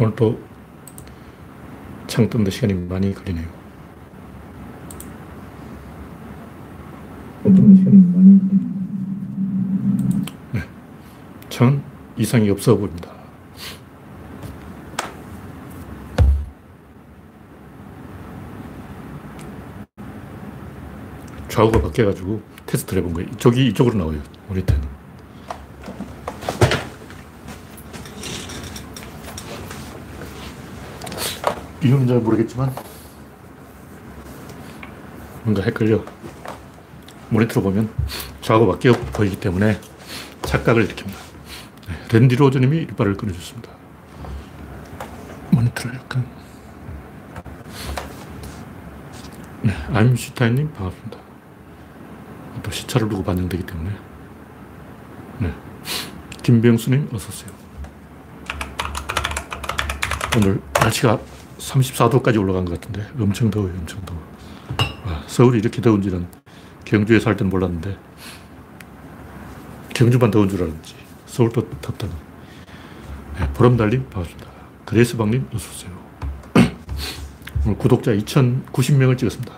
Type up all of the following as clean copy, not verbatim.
오늘도 창 뜬데 시간이 많이 걸리네요. 네. 창 이상이 없어 보입니다. 좌우가 바뀌어가지고 테스트를 해본 거예요. 이쪽이 이쪽으로 나와요. 모니터는. 이유는 잘 모르겠지만 뭔가 헷갈려. 모니터로 보면 좌우가 바뀌어 보이기 때문에 착각을 일으킵니다. 네, 랜디 로저님이 일발을 끊어줬습니다. 모니터를 약간. 네, 아임슈타인님 반갑습니다. 또 시차를 두고 반영되기 때문에. 네, 김병수님 어서오세요. 오늘 날씨가 34도까지 올라간 것 같은데 엄청 더워요. 엄청 더워. 와, 서울이 이렇게 더운지는 경주에 살 때는 몰랐는데 경주만 더운 줄 알았는지 서울도 덥다니. 네, 보름달님 반갑습니다. 그레이스방님 어서오세요. 오늘 구독자 2,090명을 찍었습니다.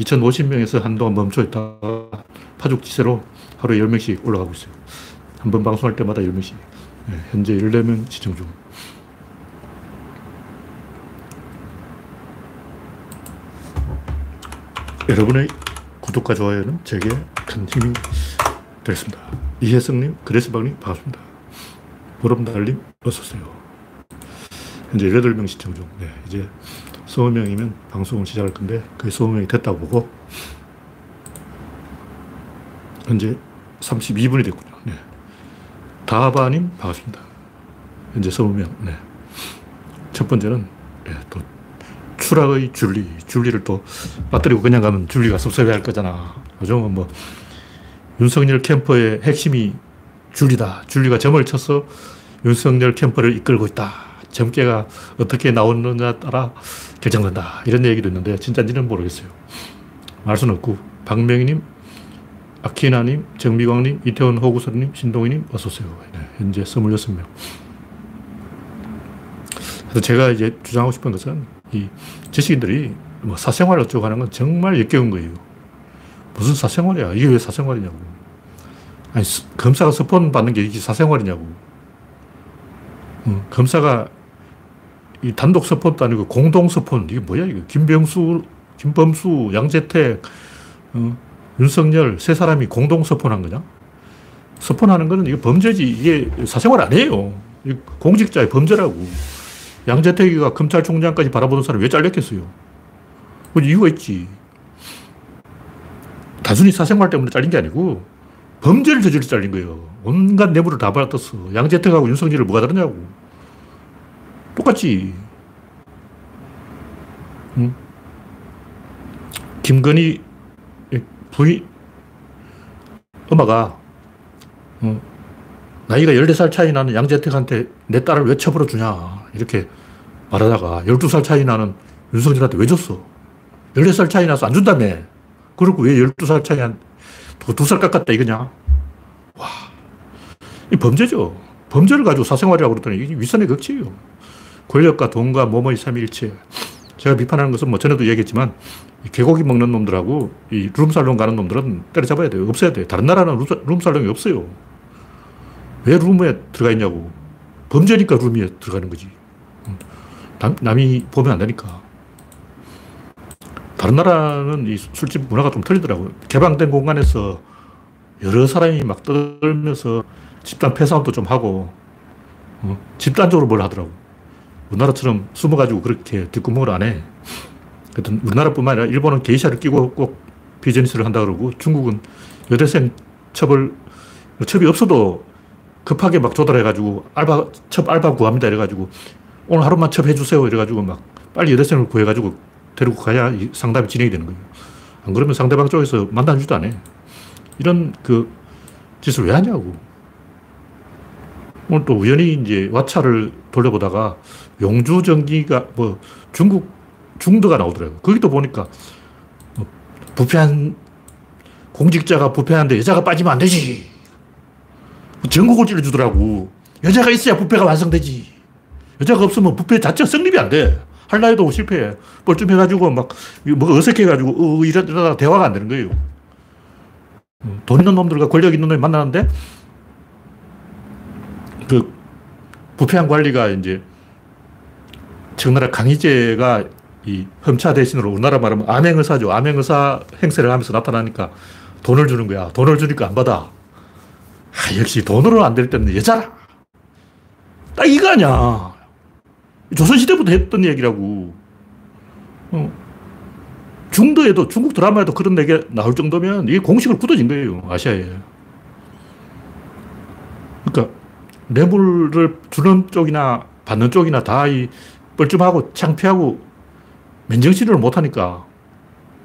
2,050명에서 한동안 멈춰있다가 파죽지세로 하루에 10명씩 올라가고 있어요. 한번 방송할 때마다 10명씩. 네, 현재 14명 시청 중. 여러분의 구독과 좋아요는 제게 큰 힘이 되겠습니다. 이혜성님, 그레스방님 반갑습니다. 보름달님 어서오세요. 현재 8명 시청 중. 네, 이제 20명이면 방송을 시작할 건데 그게 20명이 됐다고 보고 현재 32분이 됐군요. 네. 다바님 반갑습니다. 현재 20명. 네. 첫 번째는 네, 또 추락의 줄리. 줄리를 또 빠뜨리고 그냥 가면 줄리가 섭섭해할 거잖아. 요즘은 뭐 윤석열 캠프의 핵심이 줄리다. 줄리가 점을 쳐서 윤석열 캠프를 이끌고 있다. 점괘가 어떻게 나오느냐에 따라 결정된다. 이런 얘기도 있는데 진짜인지는 모르겠어요. 알 수는 없고. 박명희님, 아키나님, 정미광님, 이태원 호구선님, 신동희님 어서 오세요. 네, 현재 26명. 그래서 제가 이제 주장하고 싶은 것은 이 지식인들이 뭐 사생활 어쩌고 하는 건 정말 역겨운 거예요. 무슨 사생활이야. 이게 왜 사생활이냐고. 아니 검사가 스폰 받는 게 이게 사생활이냐고. 검사가 이 단독 스폰도 아니고 공동 스폰. 이게 뭐야, 이거. 김병수, 김범수, 양재택, 윤석열 세 사람이 공동 스폰한 거냐? 스폰하는 거는 이거 범죄지. 이게 사생활 아니에요. 공직자의 범죄라고. 양재택이가 검찰총장까지 바라보는 사람이 왜 잘렸겠어요? 뭐 이유가 있지. 단순히 사생활 때문에 잘린 게 아니고 범죄를 저질러 잘린 거예요. 온갖 뇌물을 다 받았어. 양재택하고 윤석열을 뭐가 다르냐고. 똑같지. 응? 김건희 부인 엄마가 나이가 14살 차이 나는 양재택한테 내 딸을 왜 처벌해 주냐 이렇게 말하다가 12살 차이 나는 윤석열한테 왜 줬어? 14살 차이 나서 안 준다며. 그리고 왜 12살 차이 한 2살 깎았다 이거냐. 와, 이 범죄죠. 범죄를 가지고 사생활이라고 그러더니 이게 위선의 극치예요. 권력과 돈과 몸의 삼위일체. 제가 비판하는 것은 뭐 전에도 얘기했지만 이 개고기 먹는 놈들하고 이 룸살롱 가는 놈들은 때려잡아야 돼요. 없애야 돼요. 다른 나라는 룸살롱이 없어요. 왜 룸에 들어가 있냐고. 범죄니까 룸에 들어가는 거지. 남이 보면 안 되니까. 다른 나라는 이 술집 문화가 좀 틀리더라고요. 개방된 공간에서 여러 사람이 막 떠들면서 집단 폐사함도 좀 하고 집단적으로 뭘 하더라고. 우리나라처럼 숨어가지고 그렇게 뒷구멍을 안 해. 하여튼 우리나라뿐만 아니라 일본은 게이샤를 끼고 꼭 비즈니스를 한다 그러고 중국은 여대생 첩이 없어도 급하게 막 조달해가지고 알바 구합니다 이래가지고 오늘 하루만 첩해주세요 이래가지고 막 빨리 여대생을 구해가지고 데리고 가야 이 상담이 진행이 되는 거예요. 안 그러면 상대방 쪽에서 만나주지도 않아요. 이런 그 짓을 왜 하냐고. 오늘 또 우연히 이제 왓챠를 돌려보다가 용주 전기가 뭐 중국 중도가 나오더라고요. 거기도 보니까 뭐 부패한 공직자가 부패한데 여자가 빠지면 안 되지. 전국을 찔러주더라고. 여자가 있어야 부패가 완성되지. 여자가 없으면 부패 자체가 성립이 안 돼. 할라 해도 실패해. 뻘쭘해가지고 막 뭐가 어색해가지고 이러다가 대화가 안 되는 거예요. 돈 있는 놈들과 권력 있는 놈이 만나는데 그 부패한 관리가 이제 청나라 강희재가 이 험차 대신으로 우리나라 말하면 암행의사죠. 암행의사 행세를 하면서 나타나니까 돈을 주는 거야. 돈을 주니까 안 받아. 아, 역시 돈으로 안 될 때는 여자라. 딱 이거 아니야. 조선시대부터 했던 얘기라고. 중도에도, 중국 드라마에도 그런 얘기가 나올 정도면 이게 공식으로 굳어진 거예요. 아시아에. 그러니까 뇌물을 주는 쪽이나 받는 쪽이나 다 이 뻘쭘하고 창피하고 맨정신을 못하니까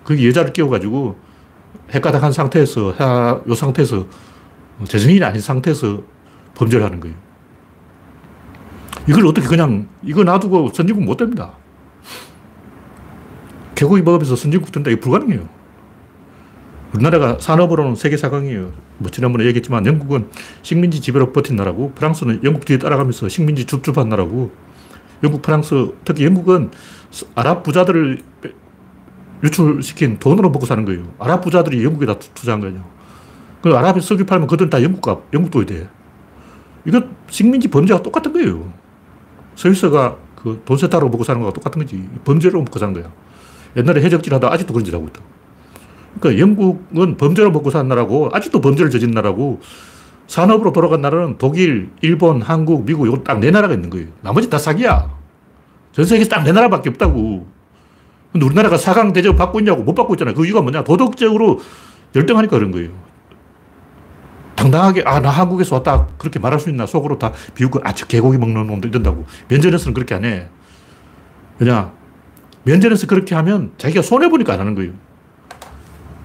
거기 여자를 끼워가지고 헷가닥한 상태에서, 요 상태에서 재정인이 아닌 상태에서 범죄를 하는 거예요. 이걸 어떻게 그냥 이거 놔두고 선진국 못 됩니다. 개고기 먹으면서 선진국 된다. 이게 불가능해요. 우리나라가 산업으로는 세계 4강이에요. 뭐 지난번에 얘기했지만 영국은 식민지 지배로 버틴 나라고, 프랑스는 영국 뒤에 따라가면서 식민지 줍줍한 나라고, 영국, 프랑스, 특히 영국은 아랍 부자들을 유출시킨 돈으로 먹고 사는 거예요. 아랍 부자들이 영국에다 투자한 거냐. 그 아랍에 석유 팔면 그 돈 다 영국 돈이 돼. 이거 식민지 범죄와 똑같은 거예요. 스위스가 그 돈 세탁으로 먹고 사는 거와 똑같은 거지. 범죄로 먹고 사는 거야. 옛날에 해적질 하다가 아직도 그런 짓 하고 있다. 그러니까 영국은 범죄로 먹고 사는 나라고, 아직도 범죄를 저지른 나라고, 산업으로 돌아간 나라는 독일, 일본, 한국, 미국, 이거 딱 네 나라가 있는 거예요. 나머지 다 사기야. 전 세계에서 딱 네 나라밖에 없다고. 근데 우리나라가 4강 대접 받고 있냐고. 못 받고 있잖아요. 그 이유가 뭐냐. 도덕적으로 열등하니까 그런 거예요. 당당하게, 아, 나 한국에서 왔다. 그렇게 말할 수 있나. 속으로 다 비웃고, 아, 저 개고기 먹는 놈도 이런다고. 면전에서는 그렇게 안 해. 왜냐. 면전에서 그렇게 하면 자기가 손해보니까 안 하는 거예요.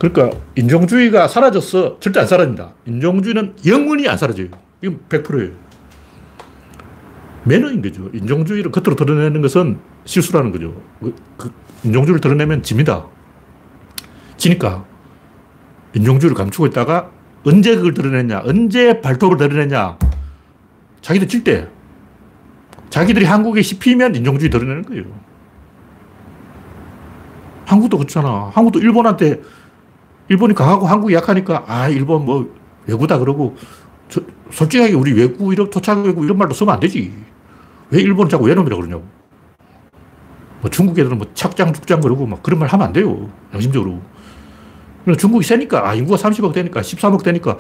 그러니까 인종주의가 사라졌어. 절대 안 사라집니다. 인종주의는 영원히 안 사라져요. 이건 100%예요. 매너인 거죠. 인종주의를 겉으로 드러내는 것은 실수라는 거죠. 그 인종주의를 드러내면 집니다. 지니까 인종주의를 감추고 있다가 언제 그걸 드러냈냐, 언제 발톱을 드러냈냐. 자기들 질 때 자기들이 한국에 씹히면 인종주의 드러내는 거예요. 한국도 그렇잖아. 한국도 일본한테, 일본이 강하고 한국이 약하니까, 아, 일본 뭐 외구다 그러고, 솔직하게 우리 외구, 이런 토착외구 이런 말도 쓰면 안 되지. 왜 일본은 자꾸 외놈이라고 그러냐고. 뭐 중국 애들은 뭐 착장 죽장 그러고 막 그런 말 하면 안 돼요. 양심적으로. 중국이 세니까, 아, 인구가 30억 되니까, 13억 되니까,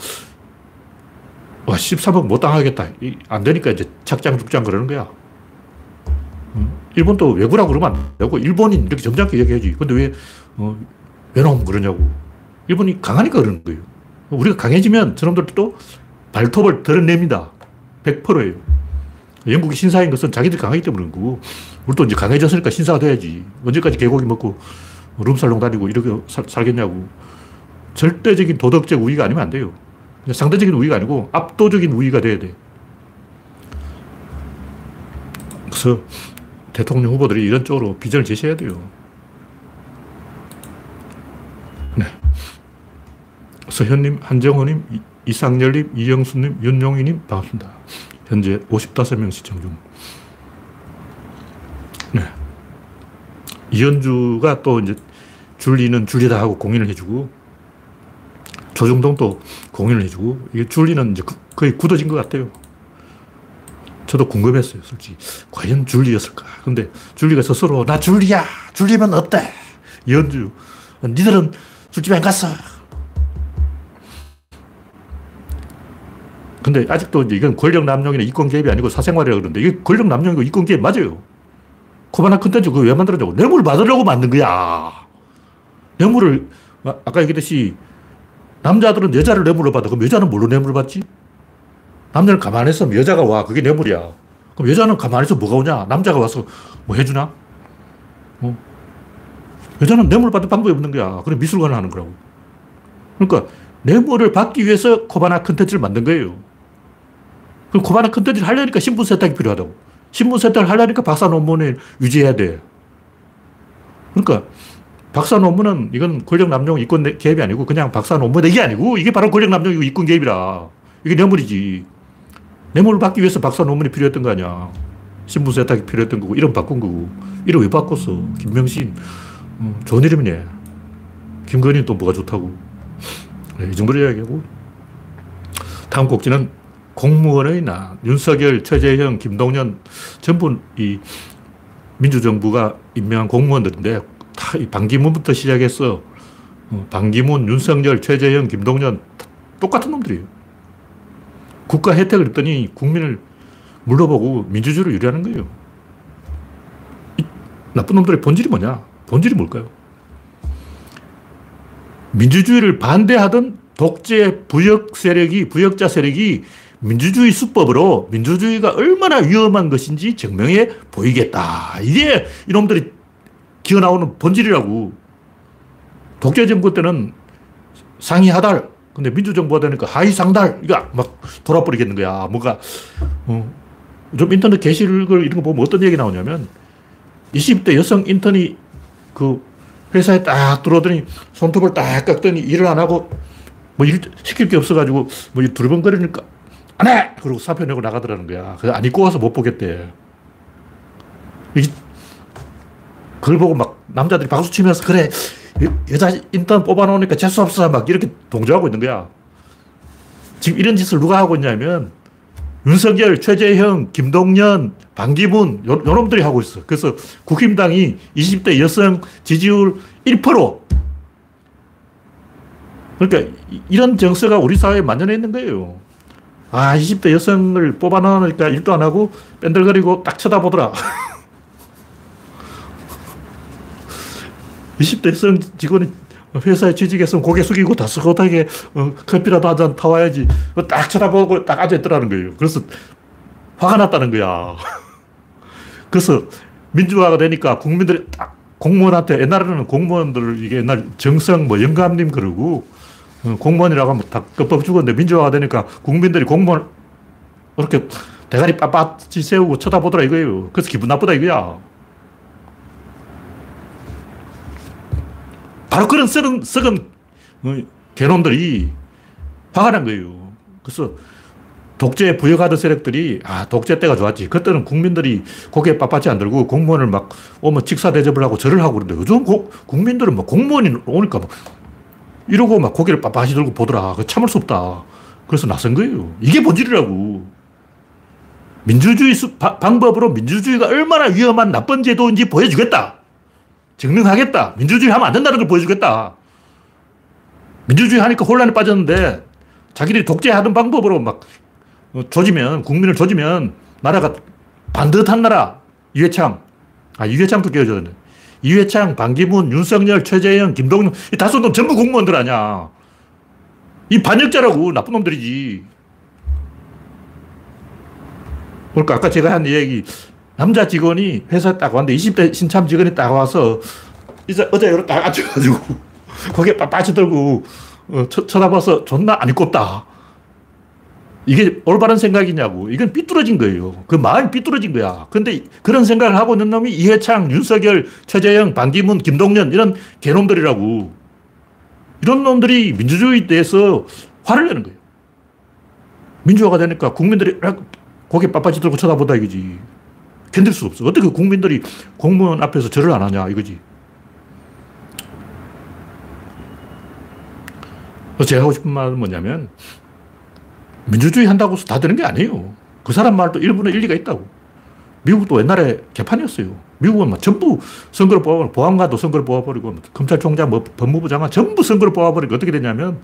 와, 13억 못 당하겠다. 안 되니까 이제 착장, 죽장 그러는 거야. 일본도 외구라고 그러면 안 되고, 일본인 이렇게 점잖게 얘기해야지. 근데 왜, 외놈 그러냐고. 일본이 강하니까 그러는 거예요. 우리가 강해지면 저놈들도 발톱을 드러냅니다. 100%예요. 영국이 신사인 것은 자기들이 강하기 때문에 그러고, 우리도 이제 강해졌으니까 신사가 돼야지. 언제까지 개고기 먹고, 룸살롱 다니고 이렇게 살겠냐고. 절대적인 도덕적 우위가 아니면 안 돼요. 그냥 상대적인 우위가 아니고 압도적인 우위가 돼야 돼. 그래서 대통령 후보들이 이런 쪽으로 비전을 제시해야 돼요. 네. 서현님, 한정호님, 이상열님, 이영수님, 윤용희님 반갑습니다. 현재 55명 시청 중. 네. 이현주가 또 이제 줄리는 줄리다 하고 공연을 해주고, 조중동도 공연을 해주고, 이게 줄리는 이제 거의 굳어진 것 같아요. 저도 궁금했어요, 솔직히. 과연 줄리였을까? 근데 줄리가 스스로, 나 줄리야! 줄리면 어때? 이현주, 니들은 술집에 안 갔어! 근데 아직도 이제 이건 권력 남용이나 이권 개입이 아니고 사생활이라고 그러는데, 이게 권력 남용이고 이권 개입 맞아요. 코바나 컨텐츠 그거 왜 만들었냐고. 뇌물 받으려고 만든 거야. 뇌물을, 아까 얘기했듯이, 남자들은 여자를 뇌물로 받아. 그럼 여자는 뭘로 뇌물을 받지? 남자는 가만히 있으면 여자가 와. 그게 뇌물이야. 그럼 여자는 가만히 있으면 뭐가 오냐? 남자가 와서 뭐 해주나? 여자는 뇌물 받을 방법이 없는 거야. 그럼 미술관을 하는 거라고. 그러니까, 뇌물을 받기 위해서 코바나 컨텐츠를 만든 거예요. 그럼 코바나 컨텐츠를 하려니까 신분 세탁이 필요하다고. 신분 세탁을 하려니까 박사 논문을 유지해야 돼. 그러니까 박사 논문은 이건 권력 남용 이권 개입이 아니고 그냥 박사 논문 이게 아니고 이게 바로 권력 남용이고 이권 개입이라. 이게 뇌물이지. 뇌물을 받기 위해서 박사 논문이 필요했던 거 아니야. 신분세탁이 필요했던 거고, 이름 바꾼 거고. 이름 왜 바꿨어? 김명신. 좋은 이름이네. 김건희는 또 뭐가 좋다고. 네, 이 정도로 이야기하고. 다음 꼭지는 공무원의 날. 윤석열, 최재형, 김동연 전부 이 민주정부가 임명한 공무원들인데, 다 이 반기문부터 시작해서 반기문, 윤석열, 최재형, 김동연 똑같은 놈들이에요. 국가 혜택을 했더니 국민을 물러보고 민주주의를 유리하는 거예요. 이 나쁜 놈들의 본질이 뭐냐? 본질이 뭘까요? 민주주의를 반대하던 독재 부역 세력이, 부역자 세력이 민주주의 수법으로 민주주의가 얼마나 위험한 것인지 증명해 보이겠다. 이게 이놈들이 기어나오는 본질이라고. 독재 정부 때는 상위 하달, 근데 민주정부가 되니까 하위 상달, 이거 막 돌아버리겠는 거야. 뭔가, 요즘 인터넷 게시글 이런 거 보면 어떤 얘기 나오냐면, 20대 여성 인턴이 그 회사에 딱 들어오더니 손톱을 딱 깎더니 일을 안 하고, 뭐 일 시킬 게 없어가지고, 뭐 두리번거리니까 안 해! 그러고 사표 내고 나가더라는 거야. 그래서 안 입고 와서 못 보겠대. 그걸 보고 막 남자들이 박수 치면서, 그래, 여자 인턴 뽑아놓으니까 재수없어. 막 이렇게 동조하고 있는 거야. 지금 이런 짓을 누가 하고 있냐면, 윤석열, 최재형, 김동연, 반기문, 요놈들이 하고 있어. 그래서 국힘당이 20대 여성 지지율 1%. 그러니까 이런 정서가 우리 사회에 만연해 있는 거예요. 아, 20대 여성을 뽑아놓으니까 일도 안 하고 뺀들거리고 딱 쳐다보더라. 20대 여성 직원이 회사에 취직했으면 고개 숙이고 다소곳하게 커피라도 한 잔 타와야지. 딱 쳐다보고 딱 앉아있더라는 거예요. 그래서 화가 났다는 거야. 그래서 민주화가 되니까 국민들이 딱 공무원한테, 옛날에는 공무원들, 이게 옛날 정성, 뭐 영감님 그러고 공무원이라고 하면 다 끄법 죽었는데, 민주화가 되니까 국민들이 공무원 이렇게 대가리 빳빳이 세우고 쳐다보더라 이거예요. 그래서 기분 나쁘다 이거야. 바로 그런 썩은 개놈들이 화가 난 거예요. 그래서 독재에 부역하던 세력들이, 아, 독재 때가 좋았지. 그때는 국민들이 고개 빳빳이 안 들고 공무원을 막 오면 직사 대접을 하고 절을 하고 그러는데, 요즘 국민들은 막 공무원이 오니까 막 이러고 막 고개를 빳빳이 들고 보더라. 참을 수 없다. 그래서 나선 거예요. 이게 본질이라고. 민주주의 방법으로 민주주의가 얼마나 위험한 나쁜 제도인지 보여주겠다. 증명하겠다. 민주주의 하면 안 된다는 걸 보여주겠다. 민주주의 하니까 혼란에 빠졌는데, 자기들이 독재하던 방법으로 막 조지면, 국민을 조지면 나라가 반듯한 나라. 이회창. 아, 이회창도 깨어졌네. 이회창, 반기문, 윤석열, 최재형, 김동연, 이 다섯 놈 전부 공무원들 아니야. 이 반역자라고. 나쁜 놈들이지. 그러니까 아까 제가 한 얘기, 남자 직원이 회사에 딱 왔는데 20대 신참 직원이 딱 와서 이제 어제로 딱 앉혀가지고 거기에 빳빳이 들고 쳐다봐서 존나 안 입겁다. 이게 올바른 생각이냐고. 이건 삐뚤어진 거예요. 그 마음이 삐뚤어진 거야. 근데 그런 생각을 하고 있는 놈이 이회창, 윤석열, 최재형, 반기문, 김동연 이런 개놈들이라고. 이런 놈들이 민주주의에 대해서 화를 내는 거예요. 민주화가 되니까 국민들이 거기에 빳빳이 들고 쳐다보다 이거지. 견딜 수 없어. 어떻게 국민들이 공무원 앞에서 절을 안 하냐 이거지. 제가 하고 싶은 말은 뭐냐면, 민주주의 한다고 해서 다 되는 게 아니에요. 그 사람 말도 일부는 일리가 있다고. 미국도 옛날에 개판이었어요. 미국은 막 전부 선거를 뽑아버리고, 보안관도 선거를 뽑아버리고, 검찰총장, 뭐 법무부 장관 전부 선거를 뽑아버리고, 어떻게 되냐면,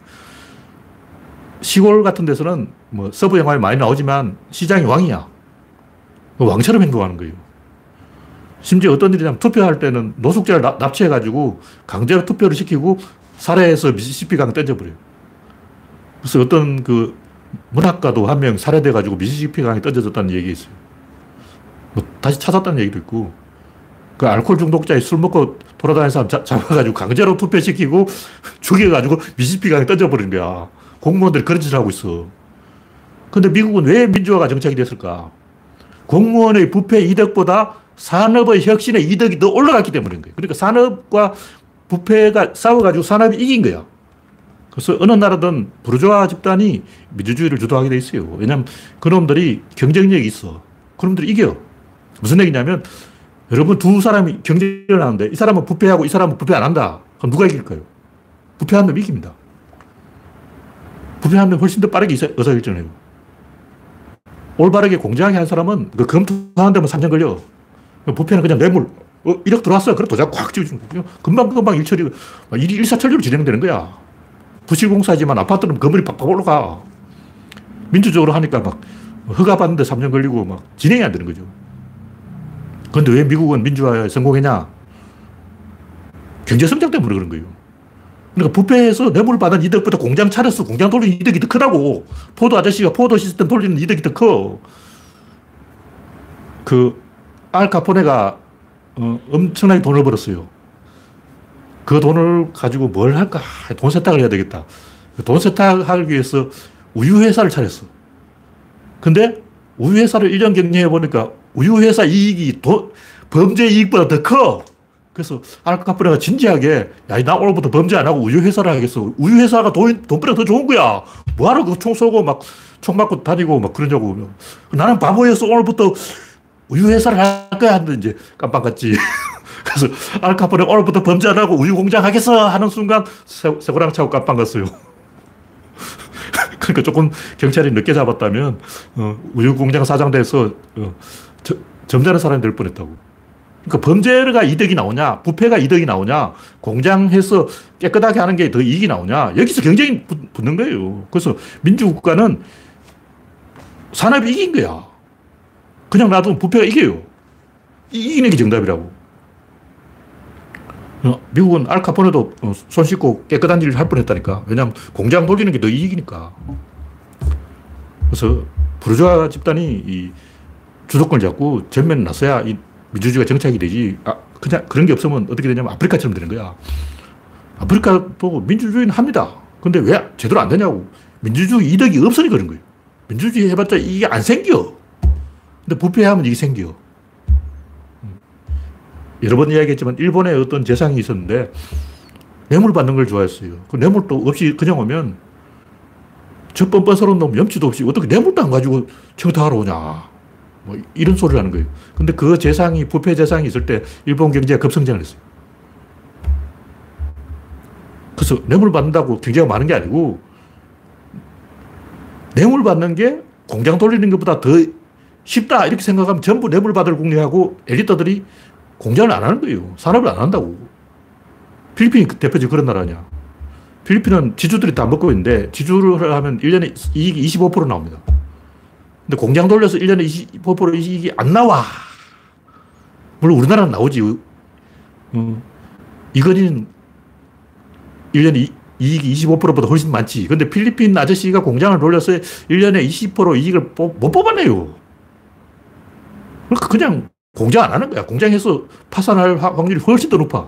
시골 같은 데서는 뭐 서부 영화에 많이 나오지만 시장이 왕이야. 왕처럼 행동하는 거예요. 심지어 어떤 일이냐면, 투표할 때는 노숙자를 납치해가지고 강제로 투표를 시키고 살해해서 미시시피 강에 던져버려요. 그래서 어떤 그 문학가도 한 명 살해돼가지고 미시시피 강에 던져졌다는 얘기 있어요. 뭐 다시 찾았다는 얘기도 있고, 그 알코올 중독자에 술 먹고 돌아다니는 사람 잡아가지고 강제로 투표시키고 죽여가지고 미시시피 강에 던져버리는 거야. 공무원들이 그런 짓을 하고 있어. 근데 미국은 왜 민주화가 정착이 됐을까? 공무원의 부패 이득보다 산업의 혁신의 이득이 더 올라갔기 때문인 거예요. 그러니까 산업과 부패가 싸워가지고 산업이 이긴 거야. 그래서 어느 나라든 부르주아 집단이 민주주의를 주도하게 돼 있어요. 왜냐하면 그놈들이 경쟁력이 있어. 그놈들이 이겨. 무슨 얘기냐면, 여러분 두 사람이 경쟁을 하는데 이 사람은 부패하고 이 사람은 부패 안 한다. 그럼 누가 이길까요? 부패한 놈이 이깁니다. 부패한 놈이 훨씬 더 빠르게 의사결정을 해요. 올바르게 공정하게 한 사람은 그 검토하는 데만 3년 걸려. 부패는 그냥 뇌물. 1억 들어왔어. 그럼 도장 꽉 찍어주는 거고요. 금방금방 일처리, 일이 일사천리로 진행되는 거야. 부실공사지만 아파트는 건물이 팍팍 올라가. 민주적으로 하니까 막 허가 받는데 3년 걸리고 막 진행이 안 되는 거죠. 그런데 왜 미국은 민주화에 성공했냐? 경제성장 때문에 그런 거예요. 그러니까 부패해서 뇌물 받은 이득보다 공장 차렸어. 공장 돌리는 이득이 더 크다고. 포도 아저씨가 포도 시스템 돌리는 이득이 더 커. 그 알 카포네가 엄청나게 돈을 벌었어요. 그 돈을 가지고 뭘 할까? 돈 세탁을 해야 되겠다. 돈 세탁하기 위해서 우유회사를 차렸어. 근데 우유회사를 1년 경영해보니까 우유회사 이익이 범죄 이익보다 더 커. 그래서 알 카포네가 진지하게, 야, 나 오늘부터 범죄 안 하고 우유회사를 하겠어. 우유회사가 돈보다 더 좋은 거야. 뭐하러 그 총 쏘고 막 총 맞고 다니고 막 그러냐고. 나는 바보였어. 오늘부터 우유회사를 할 거야. 하는데 이제 깜빡갔지. 그래서 알 카포네 오늘부터 범죄 안 하고 우유공장 하겠어. 하는 순간 새고랑 차고 깜빡갔어요. 그러니까 조금 경찰이 늦게 잡았다면 우유공장 사장 돼서 점잖은 사람이 될 뻔했다고. 그러니까 범죄가 이득이 나오냐, 부패가 이득이 나오냐, 공장해서 깨끗하게 하는 게 더 이익이 나오냐, 여기서 경쟁이 붙는 거예요. 그래서 민주국가는 산업이 이긴 거야. 그냥 놔두면 부패가 이겨요. 이기는 게 정답이라고. 미국은 알 카포네도 손 씻고 깨끗한 일을 할 뻔했다니까. 왜냐하면 공장 돌리는 게 더 이익이니까. 그래서 부르주아 집단이 이 주도권을 잡고 전면에 나서야 이 민주주의가 정착이 되지. 그냥 그런 게 없으면 어떻게 되냐면 아프리카처럼 되는 거야. 아프리카도 민주주의는 합니다. 근데 왜 제대로 안 되냐고. 민주주의 이득이 없으니 그런 거예요. 민주주의 해봤자 이게 안 생겨. 근데 부패하면 이게 생겨. 여러 번 이야기했지만 일본에 어떤 재상이 있었는데 뇌물 받는 걸 좋아했어요. 그 뇌물도 없이 그냥 오면 저 뻔뻔스러운 놈 염치도 없이 어떻게 뇌물도 안 가지고 청탁하러 오냐. 뭐 이런 소리를 하는 거예요. 근데 그 재상이, 부패 재상이 있을 때 일본 경제가 급성장을 했어요. 그래서 뇌물 받는다고 경제가 많은 게 아니고 뇌물 받는 게 공장 돌리는 것보다 더 쉽다 이렇게 생각하면 전부 뇌물 받을 국리하고 엘리트들이 공장을 안 하는 거예요. 산업을 안 한다고. 필리핀이 대표적으로 그런 나라 아니야. 필리핀은 지주들이 다 먹고 있는데 지주를 하면 1년에 이익이 25% 나옵니다. 근데 공장 돌려서 1년에 25% 이익이 안 나와. 물론 우리나라는 나오지. 이건희는 1년에 이익이 25%보다 훨씬 많지. 근데 필리핀 아저씨가 공장을 돌려서 1년에 20% 이익을 못 뽑아내요. 그러니까 그냥 공장 안 하는 거야. 공장에서 파산할 확률이 훨씬 더 높아.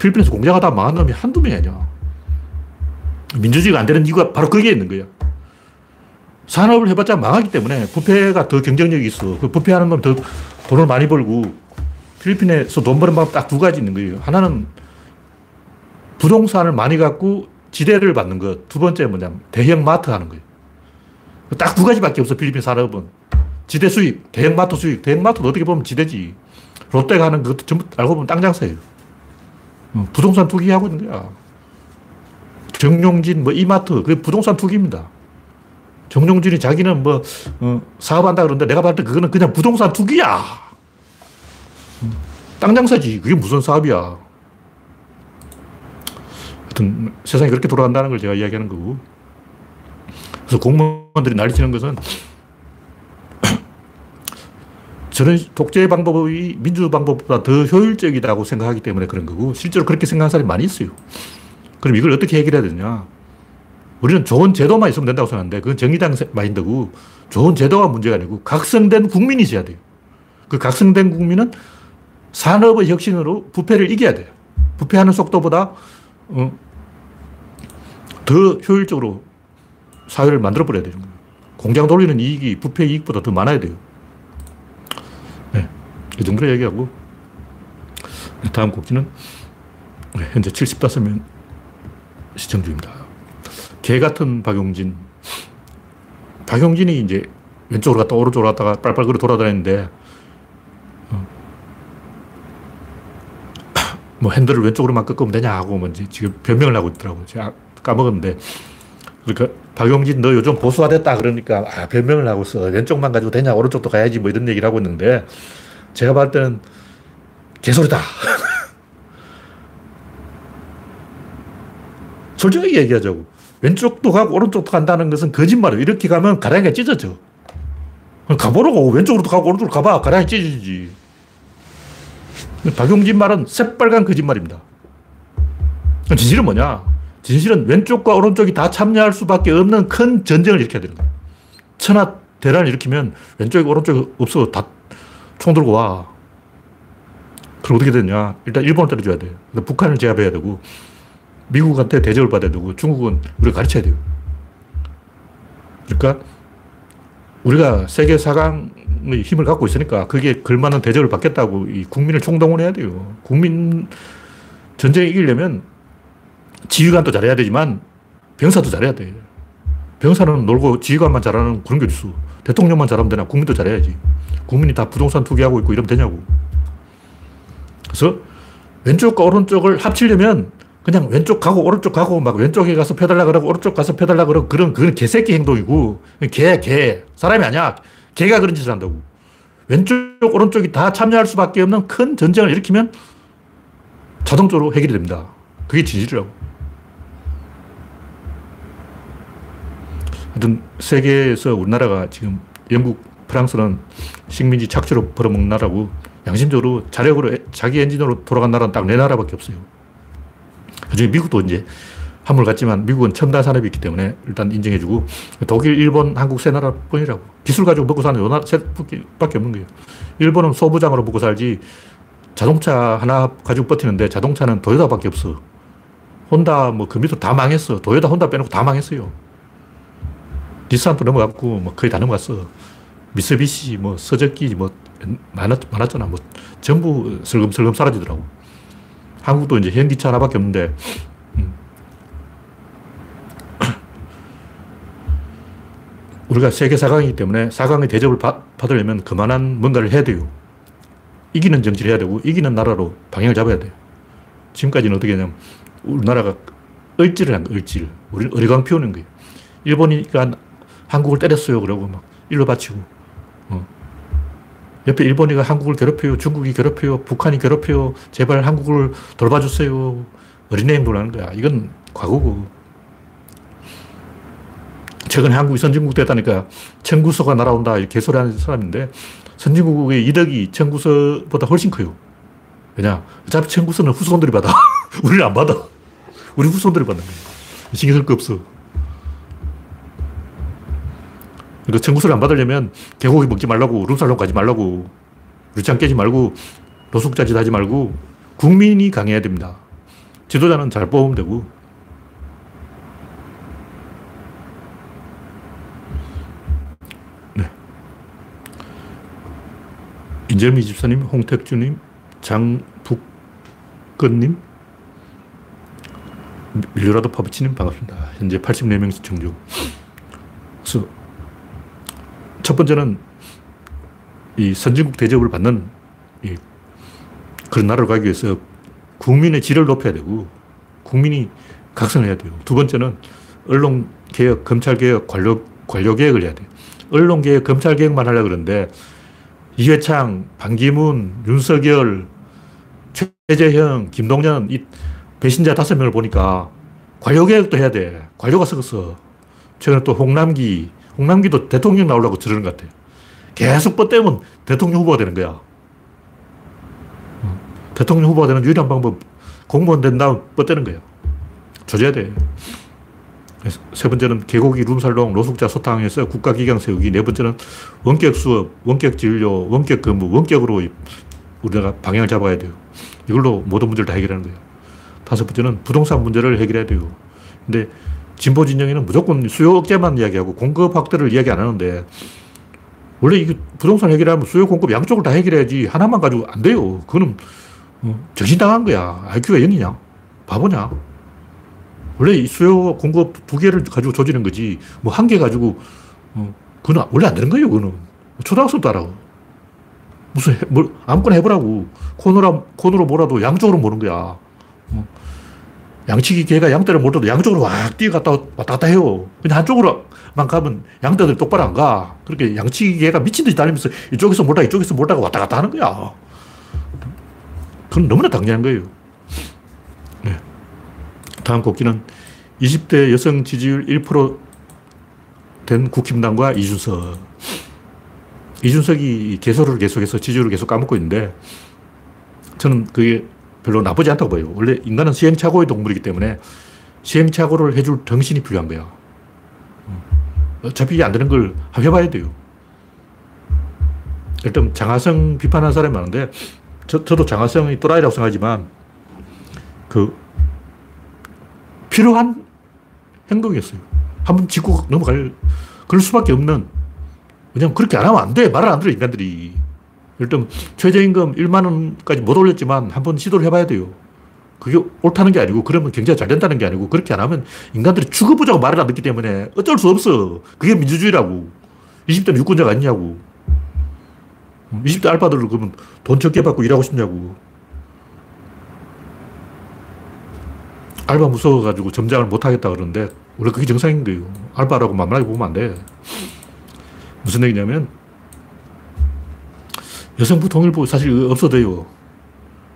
필리핀에서 공장하다 망한 놈이 한두 명이 아니야. 민주주의가 안 되는 이유가 바로 거기에 있는 거야. 산업을 해봤자 망하기 때문에 부패가 더 경쟁력이 있어. 그 부패하는 놈이 더 돈을 많이 벌고. 필리핀에서 돈 버는 방법 딱 두 가지 있는 거예요. 하나는 부동산을 많이 갖고 지대를 받는 것. 두 번째 뭐냐면 대형 마트 하는 거예요. 딱 두 가지밖에 없어. 필리핀 산업은. 지대 수익, 대형 마트 수익. 대형 마트도 어떻게 보면 지대지. 롯데가 하는 것도 전부 알고 보면 땅 장사예요. 부동산 투기하고 있는 거야. 정용진, 뭐 이마트, 그게 부동산 투기입니다. 정용진이 자기는 뭐 사업한다 그러는데 내가 봤을 때 그거는 그냥 부동산 투기야. 땅 장사지. 그게 무슨 사업이야. 하여튼 세상이 그렇게 돌아간다는 걸 제가 이야기하는 거고. 그래서 공무원들이 난리치는 것은 저는 독재 방법이 민주 방법보다 더 효율적이라고 생각하기 때문에 그런 거고, 실제로 그렇게 생각하는 사람이 많이 있어요. 그럼 이걸 어떻게 해결해야 되냐. 우리는 좋은 제도만 있으면 된다고 생각하는데 그건 정의당 마인드고, 좋은 제도가 문제가 아니고 각성된 국민이 있어야 돼요. 그 각성된 국민은 산업의 혁신으로 부패를 이겨야 돼요. 부패하는 속도보다 더 효율적으로 사회를 만들어버려야 되는 거예요. 공장 돌리는 이익이 부패 이익보다 더 많아야 돼요. 이 정도로 얘기하고, 다음 곡지는 현재 75명 시청 중입니다. 개 같은 박용진. 박용진이 이제 왼쪽으로 갔다 오른쪽으로 갔다가 빨빨거리 돌아다니는데 뭐 핸들을 왼쪽으로만 꺾으면 되냐고 뭐 이제 지금 변명을 하고 있더라고요. 제가 까먹었는데. 그러니까 박용진 너 요즘 보수화됐다 그러니까 아, 변명을 하고 있어. 왼쪽만 가지고 되냐 오른쪽도 가야지 뭐 이런 얘기를 하고 있는데 제가 봤을 때는 개소리다. 솔직하게 얘기하자고. 왼쪽도 가고 오른쪽도 간다는 것은 거짓말이에요. 이렇게 가면 가랑이가 찢어져. 그럼 가보라고. 왼쪽으로도 가고 오른쪽으로 가봐. 가랑이 찢어지지. 박용진 말은 새빨간 거짓말입니다. 진실은 뭐냐? 진실은 왼쪽과 오른쪽이 다 참여할 수밖에 없는 큰 전쟁을 일으켜야 되는 거야. 천하 대란을 일으키면 왼쪽이 오른쪽이 없어. 다 총 들고 와. 그럼 어떻게 되냐? 일단 일본을 때려줘야 돼. 북한을 제압해야 되고 미국한테 대접을 받아야 되고 중국은 우리가 가르쳐야 돼요. 그러니까 우리가 세계 4강의 힘을 갖고 있으니까 그게 걸맞는 대접을 받겠다고 이 국민을 총동원해야 돼요. 국민 전쟁에 이기려면 지휘관도 잘해야 되지만 병사도 잘해야 돼요. 병사는 놀고 지휘관만 잘하는 그런 게 있어. 대통령만 잘하면 되나? 국민도 잘해야지. 국민이 다 부동산 투기하고 있고 이러면 되냐고. 그래서 왼쪽과 오른쪽을 합치려면 그냥 왼쪽 가고 오른쪽 가고 막 왼쪽에 가서 펴달라 그러고 오른쪽 가서 펴달라 그러고 그건 개새끼 행동이고 개 사람이 아니야. 개가 그런 짓을 한다고. 왼쪽 오른쪽이 다 참여할 수밖에 없는 큰 전쟁을 일으키면 자동적으로 해결이 됩니다. 그게 진실이라고. 하여튼 세계에서 우리나라가 지금 영국, 프랑스는 식민지 착취로 벌어먹는 나라고 양심적으로 자력으로 자기 엔진으로 돌아간 나라는 딱 네 나라밖에 없어요. 그중에 미국도 이제 화물같지만 미국은 첨단 산업이 있기 때문에 일단 인정해주고 독일, 일본, 한국 세 나라뿐이라고. 기술 가지고 먹고 사는 요 세 밖에 없는 거예요. 일본은 소부장으로 먹고 살지 자동차 하나 가지고 버티는데 자동차는 도요타밖에 없어. 혼다 뭐 컴퓨터 다 망했어. 도요타, 혼다 빼놓고 다 망했어요. 닛산도 넘어갔고 뭐 거의 다 넘어갔어. 미쓰비시, 뭐 서적기 뭐 많았잖아. 뭐 전부 슬금슬금 사라지더라고. 한국도 이제 현기차 하나밖에 없는데 우리가 세계 4강이기 때문에 4강의 대접을 받으려면 그만한 뭔가를 해야 돼요. 이기는 정치를 해야 되고 이기는 나라로 방향을 잡아야 돼요. 지금까지는 어떻게 하냐면 우리나라가 을지를 한 거예요. 을지를. 우리는 어리광 피우는 거예요. 일본이니까 한국을 때렸어요. 그러고 막 일로 바치고 옆에 일본이가 한국을 괴롭혀요. 중국이 괴롭혀요. 북한이 괴롭혀요. 제발 한국을 돌봐주세요. 어린애 행동을 하는 거야. 이건 과거고. 최근에 한국이 선진국 됐다니까 청구서가 날아온다. 이렇게 개소리 하는 사람인데 선진국의 이득이 청구서보다 훨씬 커요. 왜냐? 어차피 청구서는 후손들이 받아. 우리는 안 받아. 우리 후손들이 받는 거야. 신경 쓸 거 없어. 그러니까 청구서를 안 받으려면 개고기 먹지 말라고, 룸살롱 가지 말라고, 유치장 깨지 말고, 노숙자짓 하지 말고 국민이 강해야 됩니다. 지도자는 잘 뽑으면 되고. 네. 인절미 집사님, 홍택주님, 장북건님, 밀려라도 파브치님 반갑습니다. 현재 84명 시청 중. 첫 번째는 이 선진국 대접을 받는 그런 나라로 가기 위해서 국민의 질을 높여야 되고 국민이 각성을 해야 돼요. 두 번째는 언론개혁, 검찰개혁, 관료개혁을 해야 돼요. 언론개혁, 검찰개혁만 하려고 그러는데 이회창, 반기문, 윤석열, 최재형, 김동연 이 배신자 5명을 보니까 관료개혁도 해야 돼. 관료가 썩었어. 최근에 또 홍남기도 대통령 나오려고 저러는 것 같아요. 계속 뻗대면 대통령 후보가 되는 거야. 대통령 후보가 되는 유일한 방법, 공무원 된 다음 뻗대는 거야. 조져야 돼. 세 번째는 개고기, 룸살롱, 노숙자, 소탕에서 국가기강 세우기. 네 번째는 원격 수업, 원격 진료, 원격 근무, 원격으로 우리가 방향을 잡아야 돼요. 이걸로 모든 문제를 다 해결하는 거예요. 다섯 번째는 부동산 문제를 해결해야 돼요. 근데 진보 진영에는 무조건 수요 억제만 이야기하고 공급 확대를 이야기 안 하는데 원래 이게 부동산 해결하면 수요 공급 양쪽을 다 해결해야지 하나만 가지고 안 돼요. 그거는 정신당한 거야. IQ가 0이냐? 바보냐? 원래 이 수요 공급 두 개를 가지고 조지는 거지 뭐 한 개 가지고 그건 원래 안 되는 거예요. 그거는 초등학생도 알아. 무슨 아무거나 해보라고. 코너로 몰아도 양쪽으로 모는 거야. 양치기 개가 양떼를 몰아도 양쪽으로 확 뛰어갔다 왔다 갔다 해요. 근데 한쪽으로만 가면 양떼들 똑바로 안 가. 그렇게 양치기 개가 미친 듯이 달리면서 이쪽에서 몰다 이쪽에서 몰다가 왔다 갔다 하는 거야. 그건 너무나 당연한 거예요. 네. 다음 곡기는 20대 여성 지지율 1% 된 국힘당과 이준석. 이준석이 개소를 계속해서 지지율을 계속 까먹고 있는데 저는 그게 별로 나쁘지 않다고 봐요. 원래 인간은 시행착오의 동물이기 때문에 시행착오를 해줄 정신이 필요한 거야. 어차피 이게 안 되는 걸 해봐야 돼요. 일단 장하성 비판하는 사람이 많은데 저도 장하성이 또라이라고 생각하지만 그 필요한 행동이었어요. 한번 짚고 넘어갈 그럴 수밖에 없는. 왜냐면 그렇게 안 하면 안 돼. 말을 안 들어, 인간들이. 일단 최저임금 1만 원까지 못 올렸지만 한번 시도를 해봐야 돼요. 그게 옳다는 게 아니고 그러면 경제가 잘 된다는 게 아니고 그렇게 안 하면 인간들이 죽어보자고 말을 안 듣기 때문에 어쩔 수 없어. 그게 민주주의라고. 20대는 유권자가 아니냐고. 20대 알바들로 그러면 돈 적게 받고 일하고 싶냐고. 알바 무서워가지고 점장을 못하겠다 그러는데 원래 그게 정상인데요. 알바라고 만만하게 보면 안 돼. 무슨 얘기냐면 여성부 통일부 사실 없어져요.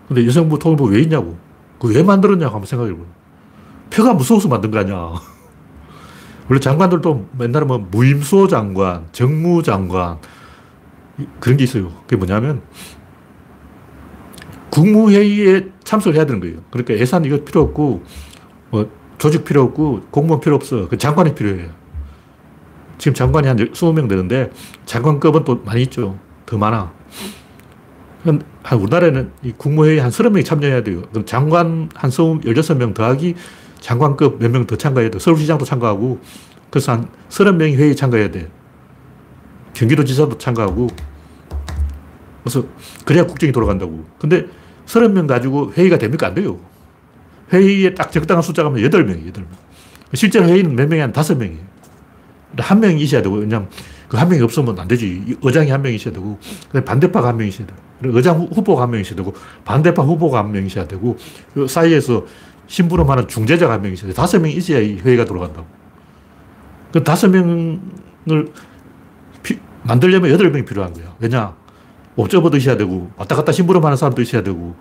근데 여성부 통일부 왜 있냐고. 그거 왜 만들었냐고 한번 생각해보면 표가 무서워서 만든 거 아니야. 원래 장관들도 맨날 뭐 무임소 장관, 정무 장관 그런 게 있어요. 그게 뭐냐면 국무회의에 참석을 해야 되는 거예요. 그러니까 예산 이거 필요 없고 뭐 조직 필요 없고 공무원 필요 없어. 그 장관이 필요해요. 지금 장관이 한 20명 되는데 장관급은 또 많이 있죠. 더 많아. 우리나라에는 이 국무회의 한 30명이 참여해야 돼요. 그럼 장관 한 16명 더하기 장관급 몇 명 더 참가해야 돼요. 서울시장도 참가하고 그래서 한 30명이 회의에 참가해야 돼요. 경기도지사도 참가하고 그래서 그래야 국정이 돌아간다고. 근데 30명 가지고 회의가 됩니까? 안 돼요. 회의에 딱 적당한 숫자가 하면 8명이에요. 8명. 실제로 회의는 몇 명이 한 5명이에요. 한 명이 있어야 되고, 왜냐면 그 한 명이 없으면 안 되지. 의장이 한 명이 있어야 되고, 반대파가 한 명이 있어야 되고, 의장 후보가 한 명이 있어야 되고, 반대파 후보가 한 명이 있어야 되고, 그 사이에서 심부름하는 중재자가 한 명이 있어야 되고, 5명이 있어야 이 회의가 돌아간다고. 그 5명을 만들려면 8명이 필요한 거야. 왜냐? 옵저버도 있어야 되고, 왔다 갔다 심부름하는 사람도 있어야 되고,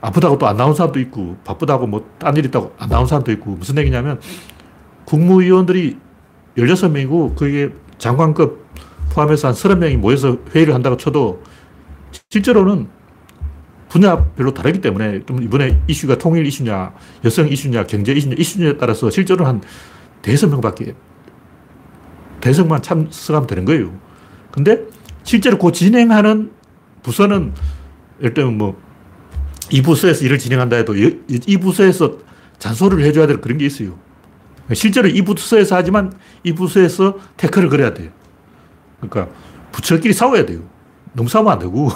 아프다고 또 안 나온 사람도 있고, 바쁘다고 뭐 딴 일 있다고 안 나온 사람도 있고, 무슨 얘기냐면, 국무위원들이 16명이고 그게 장관급 포함해서 한 30명이 모여서 회의를 한다고 쳐도 실제로는 분야별로 다르기 때문에 좀 이번에 이슈가 통일 이슈냐, 여성 이슈냐, 경제 이슈냐, 이슈냐에 따라서 실제로는 한 대여섯 명밖에 대여섯만 참석하면 되는 거예요. 근데 실제로 그 진행하는 부서는 예를 들면 뭐 이 부서에서 일을 진행한다 해도 이 부서에서 잔소리를 해줘야 될 그런 게 있어요. 실제로 이 부서에서 하지만 이 부서에서 태클을 걸어야 돼요. 그러니까 부처끼리 싸워야 돼요. 너무 싸우면 안 되고